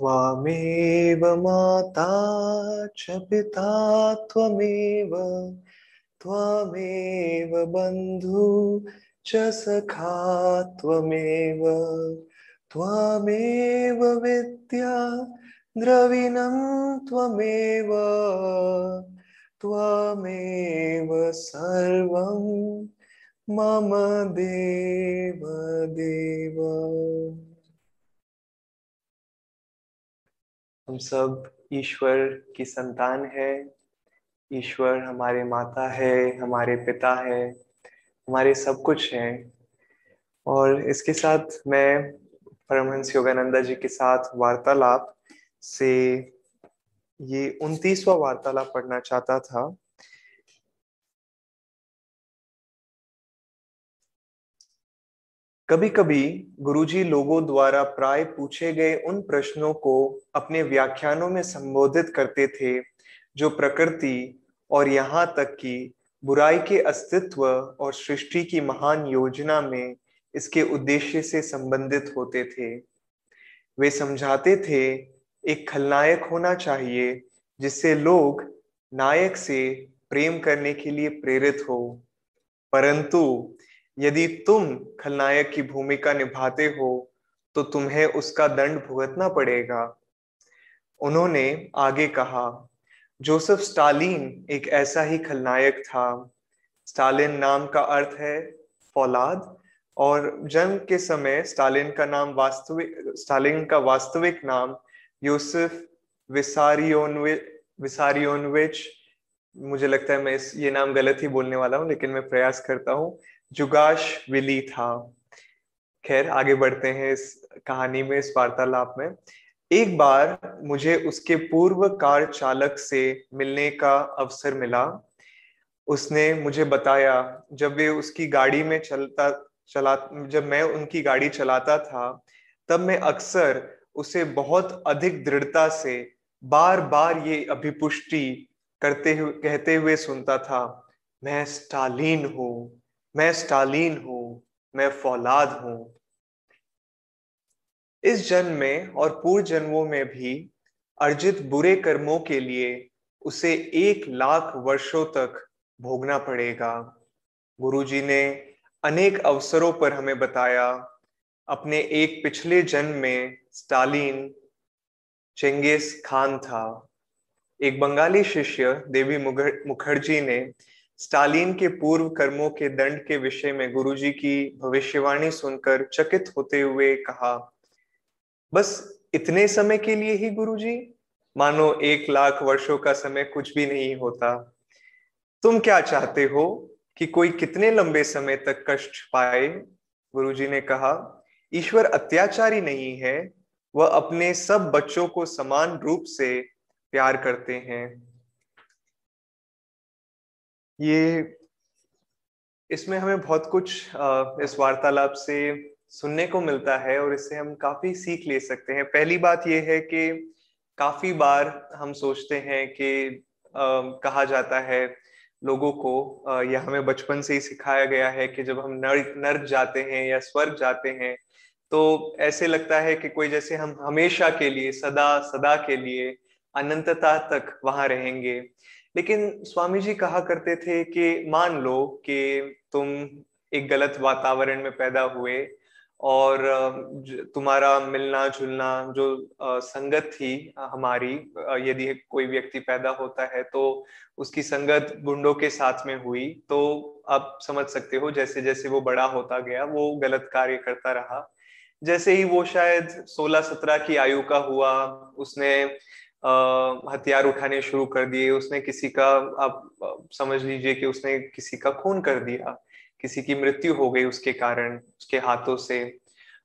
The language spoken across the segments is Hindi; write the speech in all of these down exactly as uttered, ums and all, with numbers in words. त्वमेव माता च पिता त्वमेव त्वमेव बंधु च सखा त्वमेव त्वमेव विद्या द्रविणं त्वमेव त्वमेव सर्वं मम देव देव। हम सब ईश्वर की संतान है। ईश्वर हमारे माता है, हमारे पिता है, हमारे सब कुछ है। और इसके साथ मैं परमहंस योगानंद जी के साथ वार्तालाप से ये उनतीसवां वार्तालाप पढ़ना चाहता था। कभी कभी गुरुजी लोगों द्वारा प्राय पूछे गए उन प्रश्नों को अपने व्याख्यानों में संबोधित करते थे जो प्रकृति और यहाँ तक कि बुराई के अस्तित्व और सृष्टि की महान योजना में इसके उद्देश्य से संबंधित होते थे। वे समझाते थे एक खलनायक होना चाहिए जिससे लोग नायक से प्रेम करने के लिए प्रेरित हो, परंतु यदि तुम खलनायक की भूमिका निभाते हो तो तुम्हें उसका दंड भुगतना पड़ेगा। उन्होंने आगे कहा, जोसेफ स्टालिन एक ऐसा ही खलनायक था। स्टालिन नाम का अर्थ है फौलाद और जन्म के समय स्टालिन का नाम वास्तविक स्टालिन का वास्तविक नाम योसेफ विसारियोनविच, मुझे लगता है मैं इस ये नाम गलत ही बोलने वाला हूँ लेकिन मैं प्रयास करता हूँ, जुगाशविली था। खैर आगे बढ़ते हैं इस कहानी में, इस वार्तालाप में। एक बार मुझे उसके पूर्व कार चालक से मिलने का अवसर मिला। उसने मुझे बताया जब वे उसकी गाड़ी में चलता चला जब मैं उनकी गाड़ी चलाता था तब मैं अक्सर उसे बहुत अधिक दृढ़ता से बार बार ये अभिपुष्टि करते हुए कहते हुए सुनता था, मैं स्टालिन हूँ, मैं स्टालिन हूँ, मैं फौलाद हूँ। इस जन्म में और पूर्व जन्मों में भी अर्जित बुरे कर्मों के लिए उसे एक लाख वर्षों तक भोगना पड़ेगा। गुरुजी ने अनेक अवसरों पर हमें बताया अपने एक पिछले जन्म में स्टालिन चंगेज खान था। एक बंगाली शिष्य देवी मुखर्जी ने स्टालिन के पूर्व कर्मों के दंड के विषय में गुरुजी की भविष्यवाणी सुनकर चकित होते हुए कहा, बस इतने समय के लिए ही गुरुजी? मानो एक लाख वर्षों का समय कुछ भी नहीं होता। तुम क्या चाहते हो कि कोई कितने लंबे समय तक कष्ट पाए? गुरुजी ने कहा, ईश्वर अत्याचारी नहीं है, वह अपने सब बच्चों को समान रूप से प्यार करते हैं। ये इसमें हमें बहुत कुछ इस वार्तालाप से सुनने को मिलता है और इससे हम काफी सीख ले सकते हैं। पहली बात यह है कि काफी बार हम सोचते हैं कि आ, कहा जाता है लोगों को, यह हमें बचपन से ही सिखाया गया है कि जब हम नर नर्क जाते हैं या स्वर्ग जाते हैं तो ऐसे लगता है कि कोई जैसे हम हमेशा के लिए सदा सदा के लिए अनंतता तक वहां रहेंगे। लेकिन स्वामी जी कहा करते थे कि मान लो कि तुम एक गलत वातावरण में पैदा हुए और तुम्हारा मिलना जुलना जो संगत थी हमारी, यदि कोई व्यक्ति पैदा होता है तो उसकी संगत गुंडों के साथ में हुई, तो आप समझ सकते हो जैसे जैसे वो बड़ा होता गया वो गलत कार्य करता रहा। जैसे ही वो शायद सोलह सत्रह की आयु का हुआ उसने अः हथियार उठाने शुरू कर दिए, उसने किसी का, आप समझ लीजिए कि उसने किसी का खून कर दिया, किसी की मृत्यु हो गई उसके कारण, उसके हाथों से।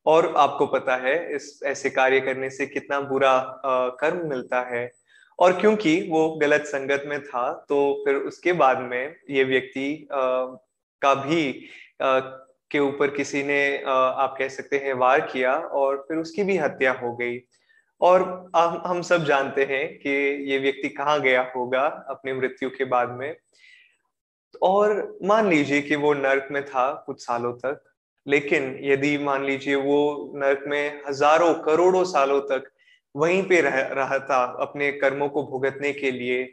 और आपको पता है इस ऐसे कार्य करने से कितना बुरा आ, कर्म मिलता है। और क्योंकि वो गलत संगत में था तो फिर उसके बाद में ये व्यक्ति आ, का भी आ, के ऊपर किसी ने आ, आप कह सकते हैं वार किया और फिर उसकी भी हत्या हो गई। और आ, हम सब जानते हैं कि ये व्यक्ति कहाँ गया होगा अपनी मृत्यु के बाद में। और मान लीजिए कि वो नर्क में था कुछ सालों तक, लेकिन यदि मान लीजिए वो नर्क में हजारों करोड़ों सालों तक वहीं पे रह रहा था अपने कर्मों को भुगतने के लिए।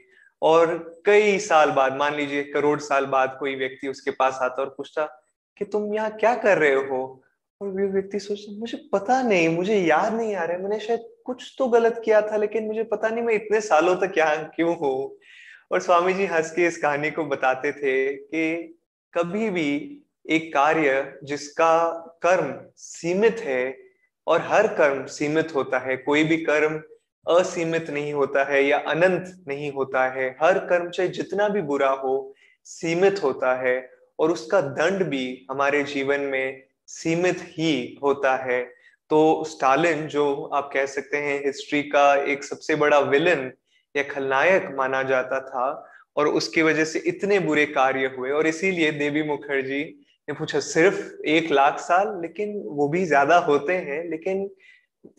और कई साल बाद, मान लीजिए करोड़ साल बाद, कोई व्यक्ति उसके पास आता और पूछता कि तुम यहाँ क्या कर रहे हो, और वो व्यक्ति सोचता मुझे पता नहीं, मुझे याद नहीं आ रहा है, मैंने शायद कुछ तो गलत किया था लेकिन मुझे पता नहीं मैं इतने सालों तक यहाँ क्यों हूँ। और स्वामी जी हंस के इस कहानी को बताते थे कि कभी भी एक कार्य जिसका कर्म सीमित है, और हर कर्म सीमित होता है, कोई भी कर्म असीमित नहीं होता है या अनंत नहीं होता है, हर कर्म चाहे जितना भी बुरा हो सीमित होता है, और उसका दंड भी हमारे जीवन में सीमित ही होता है। तो स्टालिन, जो आप कह सकते हैं हिस्ट्री का एक सबसे बड़ा विलन या खलनायक माना जाता था, और उसकी वजह से इतने बुरे कार्य हुए। और इसीलिए देवी मुखर्जी ने पूछा सिर्फ एक लाख साल, लेकिन वो भी ज्यादा होते हैं, लेकिन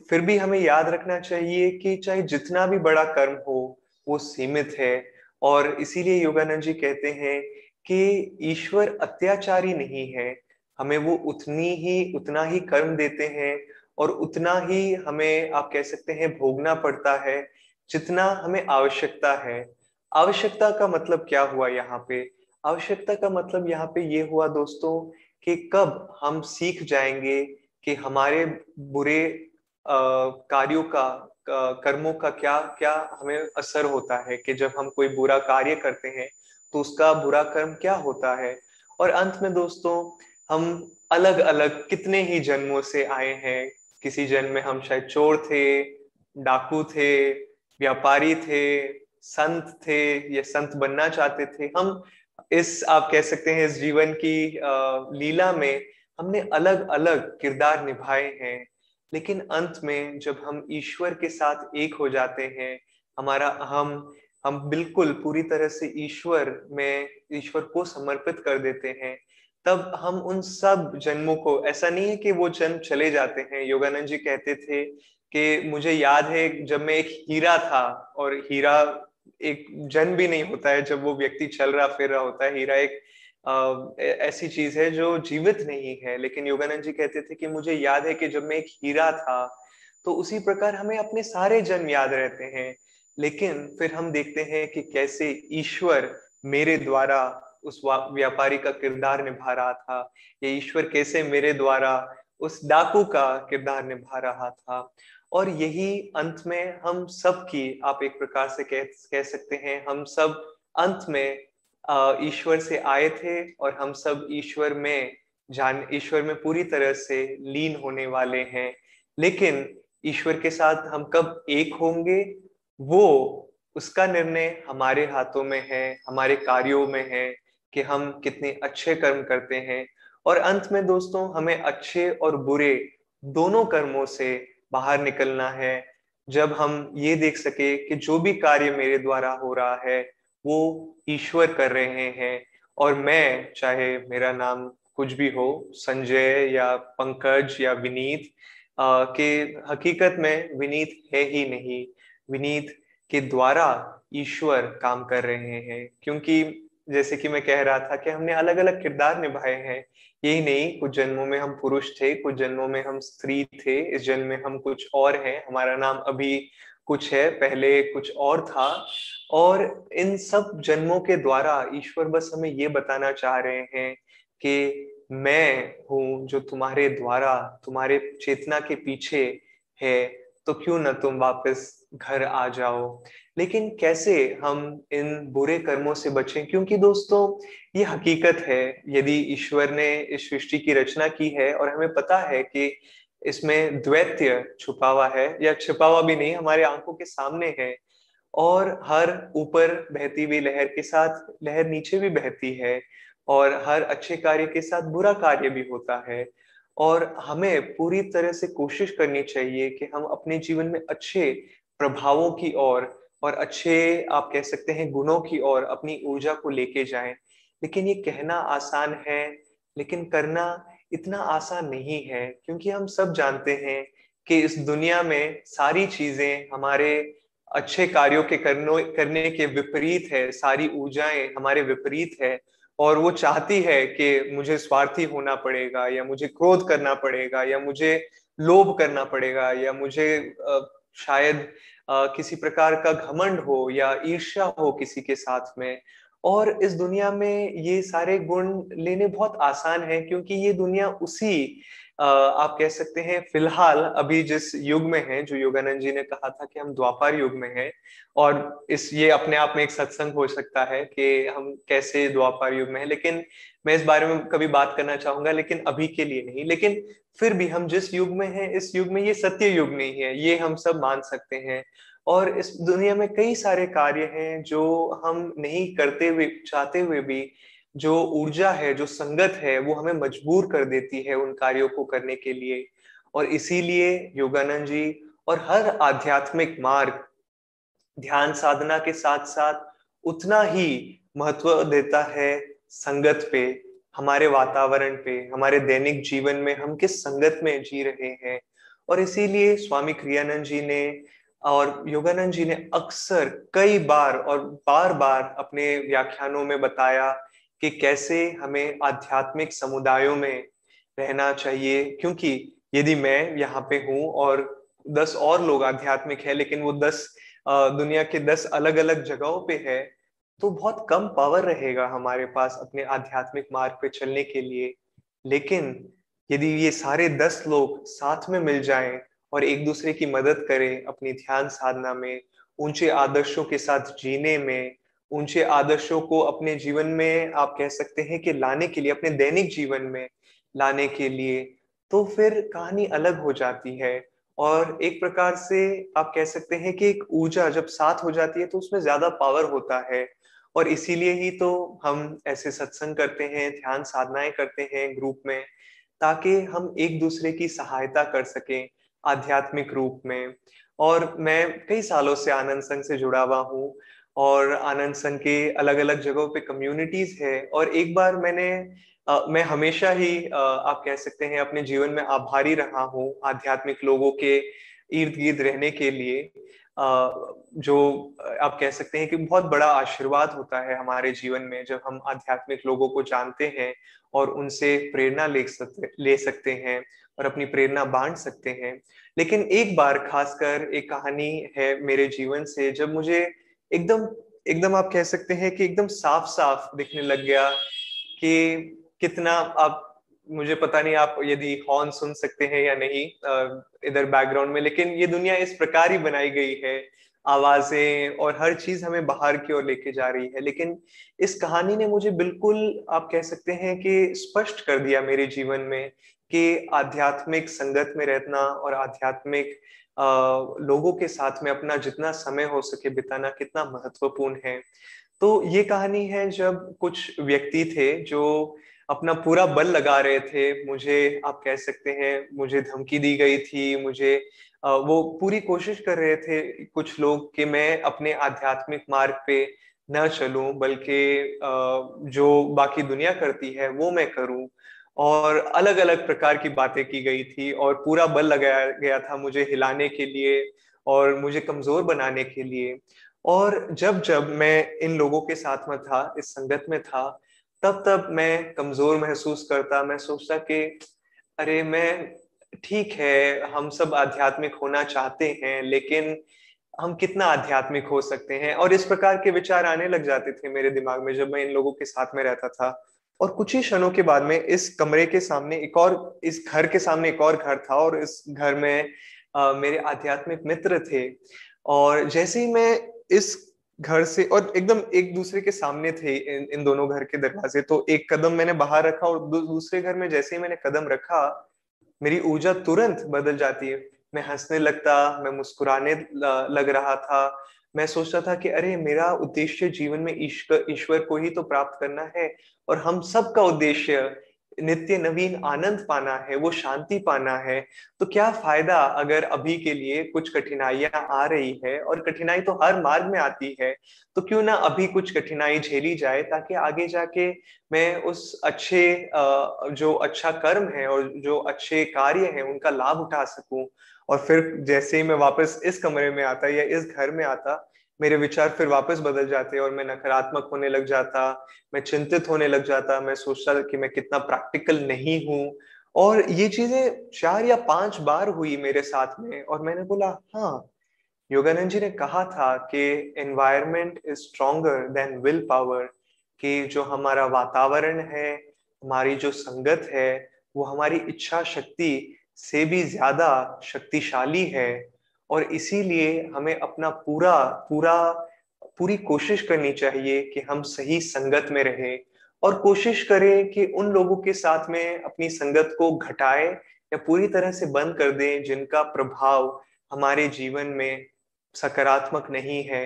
फिर भी हमें याद रखना चाहिए कि चाहे जितना भी बड़ा कर्म हो वो सीमित है। और इसीलिए योगानंद जी कहते हैं कि ईश्वर अत्याचारी नहीं है, हमें वो उतनी ही उतना ही कर्म देते हैं और उतना ही हमें, आप कह सकते हैं, भोगना पड़ता है जितना हमें आवश्यकता है। आवश्यकता का मतलब क्या हुआ यहाँ पे? आवश्यकता का मतलब यहाँ पे ये हुआ दोस्तों कि कब हम सीख जाएंगे कि हमारे बुरे कार्यों का, कर्मों का क्या क्या हमें असर होता है, कि जब हम कोई बुरा कार्य करते हैं तो उसका बुरा कर्म क्या होता है। और अंत में दोस्तों, हम अलग अलग कितने ही जन्मों से आए हैं, किसी जन्म में हम शायद चोर थे, डाकू थे, व्यापारी थे, संत थे या संत बनना चाहते थे। हम इस, आप कह सकते हैं, इस जीवन की अः लीला में हमने अलग अलग किरदार निभाए हैं, लेकिन अंत में जब हम ईश्वर के साथ एक हो जाते हैं, हमारा अहम, हम बिल्कुल पूरी तरह से ईश्वर में, ईश्वर को समर्पित कर देते हैं, तब हम उन सब जन्मों को, ऐसा नहीं है कि वो जन्म चले जाते हैं। योगानंद जी कहते थे कि मुझे याद है जब मैं एक हीरा था, और हीरा एक जन्म भी नहीं होता है जब वो व्यक्ति चल रहा फिर रहा होता है, हीरा एक अः ऐसी चीज है जो जीवित नहीं है। लेकिन योगानंद जी कहते थे कि मुझे याद है कि जब मैं एक हीरा था, तो उसी प्रकार हमें अपने सारे जन्म याद रहते हैं, लेकिन फिर हम देखते हैं कि कैसे ईश्वर मेरे द्वारा उस व्यापारी का किरदार निभा रहा था, या ईश्वर कैसे मेरे द्वारा उस डाकू का किरदार निभा रहा था। और यही अंत में हम सब की, आप एक प्रकार से कह कह सकते हैं, हम सब अंत में ईश्वर से आए थे, और हम सब ईश्वर में जान ईश्वर में पूरी तरह से लीन होने वाले हैं। लेकिन ईश्वर के साथ हम कब एक होंगे, वो, उसका निर्णय हमारे हाथों में है, हमारे कार्यों में है, कि हम कितने अच्छे कर्म करते हैं। और अंत में दोस्तों, हमें अच्छे और बुरे दोनों कर्मों से बाहर निकलना है, जब हम ये देख सके कि जो भी कार्य मेरे द्वारा हो रहा है वो ईश्वर कर रहे हैं, और मैं, चाहे मेरा नाम कुछ भी हो, संजय या पंकज या विनीत, के हकीकत में विनीत है ही नहीं, विनीत के द्वारा ईश्वर काम कर रहे हैं। क्योंकि जैसे कि मैं कह रहा था कि हमने अलग अलग किरदार निभाए हैं, यही नहीं, कुछ जन्मों में हम पुरुष थे, कुछ जन्मों में हम स्त्री थे, इस जन्म में हम कुछ और हैं, हमारा नाम अभी कुछ है, पहले कुछ और था। और इन सब जन्मों के द्वारा ईश्वर बस हमें ये बताना चाह रहे हैं कि मैं हूँ जो तुम्हारे द्वारा, तुम्हारे चेतना के पीछे है, तो क्यों ना तुम वापस घर आ जाओ। लेकिन कैसे हम इन बुरे कर्मों से बचें, क्योंकि दोस्तों ये हकीकत है, यदि ईश्वर ने इस सृष्टि की रचना की है और हमें पता है कि इसमें द्वैत्य छुपा हुआ है, या छुपा हुआ भी नहीं, हमारे आंखों के सामने है, और हर ऊपर बहती हुई लहर के साथ लहर नीचे भी बहती है, और हर अच्छे कार्य के साथ बुरा कार्य भी होता है। और हमें पूरी तरह से कोशिश करनी चाहिए कि हम अपने जीवन में अच्छे प्रभावों की ओर और, और अच्छे, आप कह सकते हैं, गुणों की ओर अपनी ऊर्जा को लेके जाएं। लेकिन ये कहना आसान है, लेकिन करना इतना आसान नहीं है, क्योंकि हम सब जानते हैं कि इस दुनिया में सारी चीजें हमारे अच्छे कार्यों के करने के विपरीत है, सारी ऊर्जाएं हमारे विपरीत है, और वो चाहती है कि मुझे स्वार्थी होना पड़ेगा, या मुझे क्रोध करना पड़ेगा, या मुझे लोभ करना पड़ेगा, या मुझे शायद आ, किसी प्रकार का घमंड हो या ईर्ष्या हो किसी के साथ में। और इस दुनिया में ये सारे गुण लेने बहुत आसान है, क्योंकि ये दुनिया उसी आ, आप कह सकते हैं फिलहाल अभी जिस युग में है, जो योगानंद जी ने कहा था कि हम द्वापर युग में हैं, और इस ये अपने आप में एक सत्संग हो सकता है कि हम कैसे द्वापर युग में हैं, लेकिन मैं इस बारे में कभी बात करना चाहूंगा, लेकिन अभी के लिए नहीं। लेकिन फिर भी हम जिस युग में हैं, इस युग में ये सत्य युग नहीं है, ये हम सब मान सकते हैं। और इस दुनिया में कई सारे कार्य हैं जो हम नहीं करते हुए चाहते हुए भी जो ऊर्जा है, जो संगत है, वो हमें मजबूर कर देती है उन कार्यों को करने के लिए। और इसीलिए योगानंद जी और हर आध्यात्मिक मार्ग ध्यान साधना के साथ साथ उतना ही महत्व देता है संगत पे, हमारे वातावरण पे, हमारे दैनिक जीवन में हम किस संगत में जी रहे हैं। और इसीलिए स्वामी क्रियानंद जी ने और योगानंद जी ने अक्सर कई बार और बार बार अपने व्याख्यानों में बताया कि कैसे हमें आध्यात्मिक समुदायों में रहना चाहिए, क्योंकि यदि मैं यहाँ पे हूँ और दस और लोग आध्यात्मिक है, लेकिन वो दस दुनिया के दस अलग अलग जगहों पे है, तो बहुत कम पावर रहेगा हमारे पास अपने आध्यात्मिक मार्ग पे चलने के लिए। लेकिन यदि ये सारे दस लोग साथ में मिल जाएं और एक दूसरे की मदद करें अपनी ध्यान साधना में, ऊंचे आदर्शों के साथ जीने में, ऊंचे आदर्शों को अपने जीवन में आप कह सकते हैं कि लाने के लिए, अपने दैनिक जीवन में लाने के लिए, तो फिर कहानी अलग हो जाती है। और एक प्रकार से आप कह सकते हैं कि एक ऊर्जा जब साथ हो जाती है तो उसमें ज्यादा पावर होता है। और इसीलिए ही तो हम ऐसे सत्संग करते हैं, ध्यान साधनाएं करते हैं ग्रुप में, ताकि हम एक दूसरे की सहायता कर सकें आध्यात्मिक रूप में। और मैं कई सालों से आनंद संघ से जुड़ा हुआ हूँ और आनंद संघ के अलग अलग जगहों पे कम्युनिटीज है। और एक बार मैंने आ, मैं हमेशा ही आ, आप कह सकते हैं अपने जीवन में आभारी रहा हूँ आध्यात्मिक लोगों के इर्द गिर्द रहने के लिए, आ, जो आप कह सकते हैं कि बहुत बड़ा आशीर्वाद होता है हमारे जीवन में जब हम आध्यात्मिक लोगों को जानते हैं और उनसे प्रेरणा ले सकते ले सकते हैं और अपनी प्रेरणा बांट सकते हैं। लेकिन एक बार खासकर एक कहानी है मेरे जीवन से जब मुझे एकदम एकदम आप कह सकते हैं कि एकदम साफ साफ दिखने लग गया कि कितना, आप मुझे पता नहीं आप यदि हॉर्न सुन सकते हैं या नहीं इधर बैकग्राउंड में, लेकिन ये दुनिया इस प्रकार ही बनाई गई है, आवाजें और हर चीज हमें बाहर की ओर लेके जा रही है। लेकिन इस कहानी ने मुझे बिल्कुल आप कह सकते हैं कि स्पष्ट कर दिया मेरे जीवन में कि आध्यात्मिक संगत में रहना और आध्यात्मिक लोगों के साथ में अपना जितना समय हो सके बिताना कितना महत्वपूर्ण है। तो ये कहानी है जब कुछ व्यक्ति थे जो अपना पूरा बल लगा रहे थे, मुझे आप कह सकते हैं मुझे धमकी दी गई थी, मुझे वो पूरी कोशिश कर रहे थे कुछ लोग कि मैं अपने आध्यात्मिक मार्ग पे न चलूं, बल्कि जो बाकी दुनिया करती है वो मैं करूं। और अलग अलग प्रकार की बातें की गई थी और पूरा बल लगाया गया था मुझे हिलाने के लिए और मुझे कमजोर बनाने के लिए। और जब जब मैं इन लोगों के साथ में था, इस संगत में था, तब तब मैं कमजोर महसूस करता। मैं सोचता कि अरे मैं ठीक है, हम सब आध्यात्मिक होना चाहते हैं, लेकिन हम कितना आध्यात्मिक हो सकते हैं। और इस प्रकार के विचार आने लग जाते थे मेरे दिमाग में जब मैं इन लोगों के साथ में रहता था। और कुछ ही क्षणों के बाद में इस कमरे के सामने एक और, इस घर के सामने एक और घर था और इस घर में आ, मेरे आध्यात्मिक मित्र थे। और जैसे ही मैं इस घर से, और एकदम एक दूसरे के सामने थे इन, इन दोनों घर के दरवाजे, तो एक कदम मैंने बाहर रखा और दू, दूसरे घर में जैसे ही मैंने कदम रखा मेरी ऊर्जा तुरंत बदल जाती है। मैं हंसने लगता, मैं मुस्कुराने लग रहा था। मैं सोचता था कि अरे मेरा उद्देश्य जीवन में ईश्वर ईश्वर को ही तो प्राप्त करना है और हम सब का उद्देश्य नित्य नवीन आनंद पाना है, वो शांति पाना है। तो क्या फायदा अगर अभी के लिए कुछ कठिनाइयां आ रही है, और कठिनाई तो हर मार्ग में आती है, तो क्यों ना अभी कुछ कठिनाई झेली जाए ताकि आगे जाके मैं उस अच्छे जो अच्छा कर्म है और जो अच्छे कार्य है उनका लाभ उठा सकूं। और फिर जैसे ही मैं वापस इस कमरे में आता या इस घर में आता, मेरे विचार फिर वापस बदल जाते और मैं नकारात्मक होने लग जाता, मैं चिंतित होने लग जाता, मैं सोचता कि मैं कितना प्रैक्टिकल नहीं हूँ। और ये चीजें चार या पांच बार हुई मेरे साथ में और मैंने बोला हाँ योगानंद जी ने कहा था कि environment is stronger than will power, कि जो हमारा वातावरण है, हमारी जो संगत है, वो हमारी इच्छा शक्ति से भी ज्यादा शक्तिशाली है। और इसीलिए हमें अपना पूरा पूरा पूरी कोशिश करनी चाहिए कि हम सही संगत में रहें, और कोशिश करें कि उन लोगों के साथ में अपनी संगत को घटाए या पूरी तरह से बंद कर दें जिनका प्रभाव हमारे जीवन में सकारात्मक नहीं है।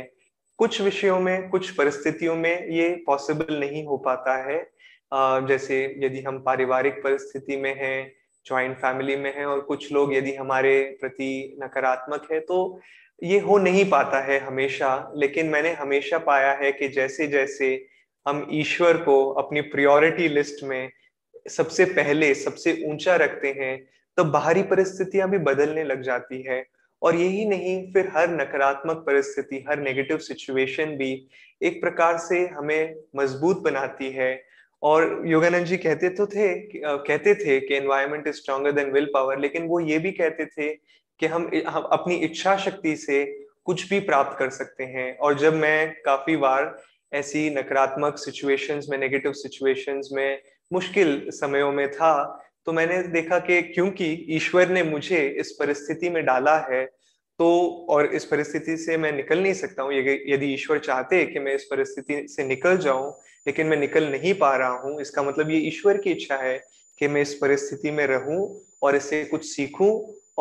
कुछ विषयों में, कुछ परिस्थितियों में ये पॉसिबल नहीं हो पाता है, जैसे यदि हम पारिवारिक परिस्थिति में हैं, ज्वाइंट फैमिली में हैं, और कुछ लोग यदि हमारे प्रति नकारात्मक है तो ये हो नहीं पाता है हमेशा। लेकिन मैंने हमेशा पाया है कि जैसे जैसे हम ईश्वर को अपनी प्रायोरिटी लिस्ट में सबसे पहले, सबसे ऊंचा रखते हैं, तो बाहरी परिस्थितियां भी बदलने लग जाती है। और यही नहीं, फिर हर नकारात्मक परिस्थिति, हर नेगेटिव सिचुएशन भी एक प्रकार से हमें मजबूत बनाती है। और योगानंद जी कहते तो थे कहते थे कि environment is stronger than will power, लेकिन वो ये भी कहते थे कि हम हम अपनी इच्छा शक्ति से कुछ भी प्राप्त कर सकते हैं। और जब मैं काफी बार ऐसी नकारात्मक सिचुएशंस में, नेगेटिव सिचुएशंस में, मुश्किल समयों में था, तो मैंने देखा कि क्योंकि ईश्वर ने मुझे इस परिस्थिति में डाला है, तो और इस परिस्थिति से मैं निकल नहीं सकता हूँ। यदि ईश्वर चाहते कि मैं इस परिस्थिति से निकल जाऊं, लेकिन मैं निकल नहीं पा रहा हूँ, इसका मतलब ये ईश्वर की इच्छा है कि मैं इस परिस्थिति में रहूं और इससे कुछ सीखूं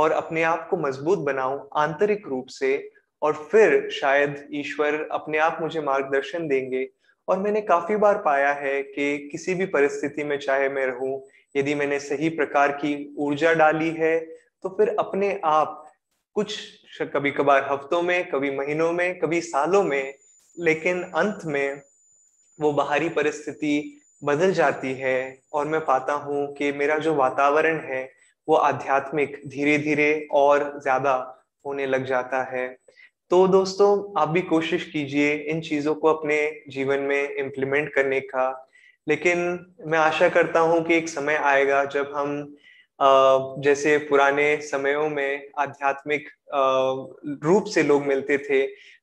और अपने आप को मजबूत बनाऊं आंतरिक रूप से, और फिर शायद ईश्वर अपने आप मुझे मार्गदर्शन देंगे। और मैंने काफी बार पाया है कि किसी भी परिस्थिति में चाहे मैं रहूं, यदि मैंने सही प्रकार की ऊर्जा डाली है तो फिर अपने आप कुछ, कभी कभार हफ्तों में, कभी महीनों में, कभी सालों में, लेकिन अंत में वो बाहरी परिस्थिति बदल जाती है। और मैं पाता हूँ कि मेरा जो वातावरण है वो आध्यात्मिक धीरे धीरे और ज्यादा होने लग जाता है। तो दोस्तों, आप भी कोशिश कीजिए इन चीज़ों को अपने जीवन में इम्प्लीमेंट करने का। लेकिन मैं आशा करता हूँ कि एक समय आएगा जब हम Uh, जैसे पुराने समयों में आध्यात्मिक uh, रूप से लोग मिलते थे,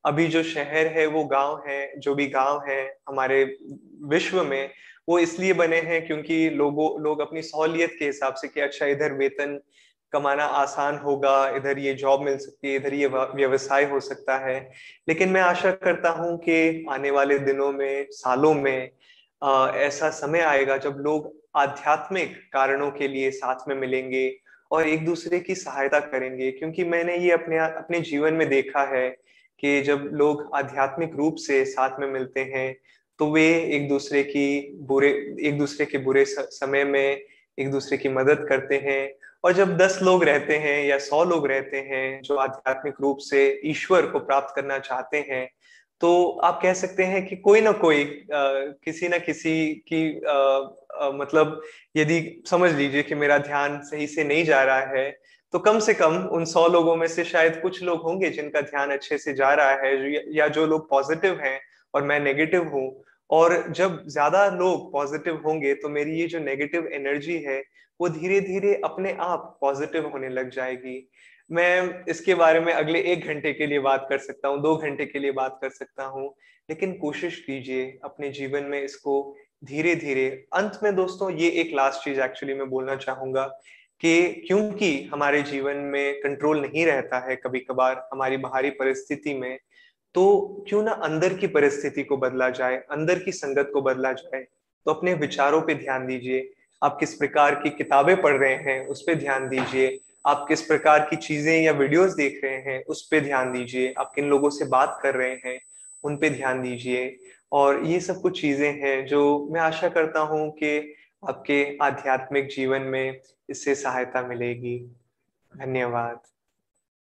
अभी जो शहर है वो गांव है, जो भी गांव है हमारे विश्व में, वो इसलिए बने हैं क्योंकि लोगों लोग अपनी सहूलियत के हिसाब से कि अच्छा इधर वेतन कमाना आसान होगा, इधर ये जॉब मिल सकती है, इधर ये व्यवसाय हो सकता है। लेकिन मैं आशा करता हूँ कि आने वाले दिनों में, सालों में uh, ऐसा समय आएगा जब लोग आध्यात्मिक कारणों के लिए साथ में मिलेंगे और एक दूसरे की सहायता करेंगे। क्योंकि मैंने ये अपने अपने जीवन में देखा है कि जब लोग आध्यात्मिक रूप से साथ में मिलते हैं तो वे एक दूसरे की बुरे एक दूसरे के बुरे समय में एक दूसरे की मदद करते हैं। और जब दस लोग रहते हैं या सौ लोग रहते हैं जो आध्यात्मिक रूप से ईश्वर को प्राप्त करना चाहते हैं, तो आप कह सकते हैं कि कोई ना कोई आ, किसी ना किसी की आ, आ, मतलब यदि समझ लीजिए कि मेरा ध्यान सही से नहीं जा रहा है, तो कम से कम उन सौ लोगों में से शायद कुछ लोग होंगे जिनका ध्यान अच्छे से जा रहा है, या जो लोग पॉजिटिव हैं और मैं नेगेटिव हूँ। और जब ज्यादा लोग पॉजिटिव होंगे तो मेरी ये जो नेगेटिव एनर्जी है वो धीरे धीरे अपने आप पॉजिटिव होने लग जाएगी। मैं इसके बारे में अगले एक घंटे के लिए बात कर सकता हूँ, दो घंटे के लिए बात कर सकता हूँ, लेकिन कोशिश कीजिए अपने जीवन में इसको धीरे धीरे। अंत में दोस्तों, ये एक लास्ट चीज एक्चुअली मैं बोलना चाहूंगा कि क्योंकि हमारे जीवन में कंट्रोल नहीं रहता है कभी कभार हमारी बाहरी परिस्थिति में, तो क्यों ना अंदर की परिस्थिति को बदला जाए, अंदर की संगत को बदला जाए। तो अपने विचारों पर ध्यान दीजिए, आप किस प्रकार की किताबें पढ़ रहे हैं उस पर ध्यान दीजिए, आप किस प्रकार की चीजें या वीडियोस देख रहे हैं उस पे ध्यान दीजिए, आप किन लोगों से बात कर रहे हैं उन पे ध्यान दीजिए। और ये सब कुछ चीजें हैं जो मैं आशा करता हूँ कि आपके आध्यात्मिक जीवन में इससे सहायता मिलेगी। धन्यवाद।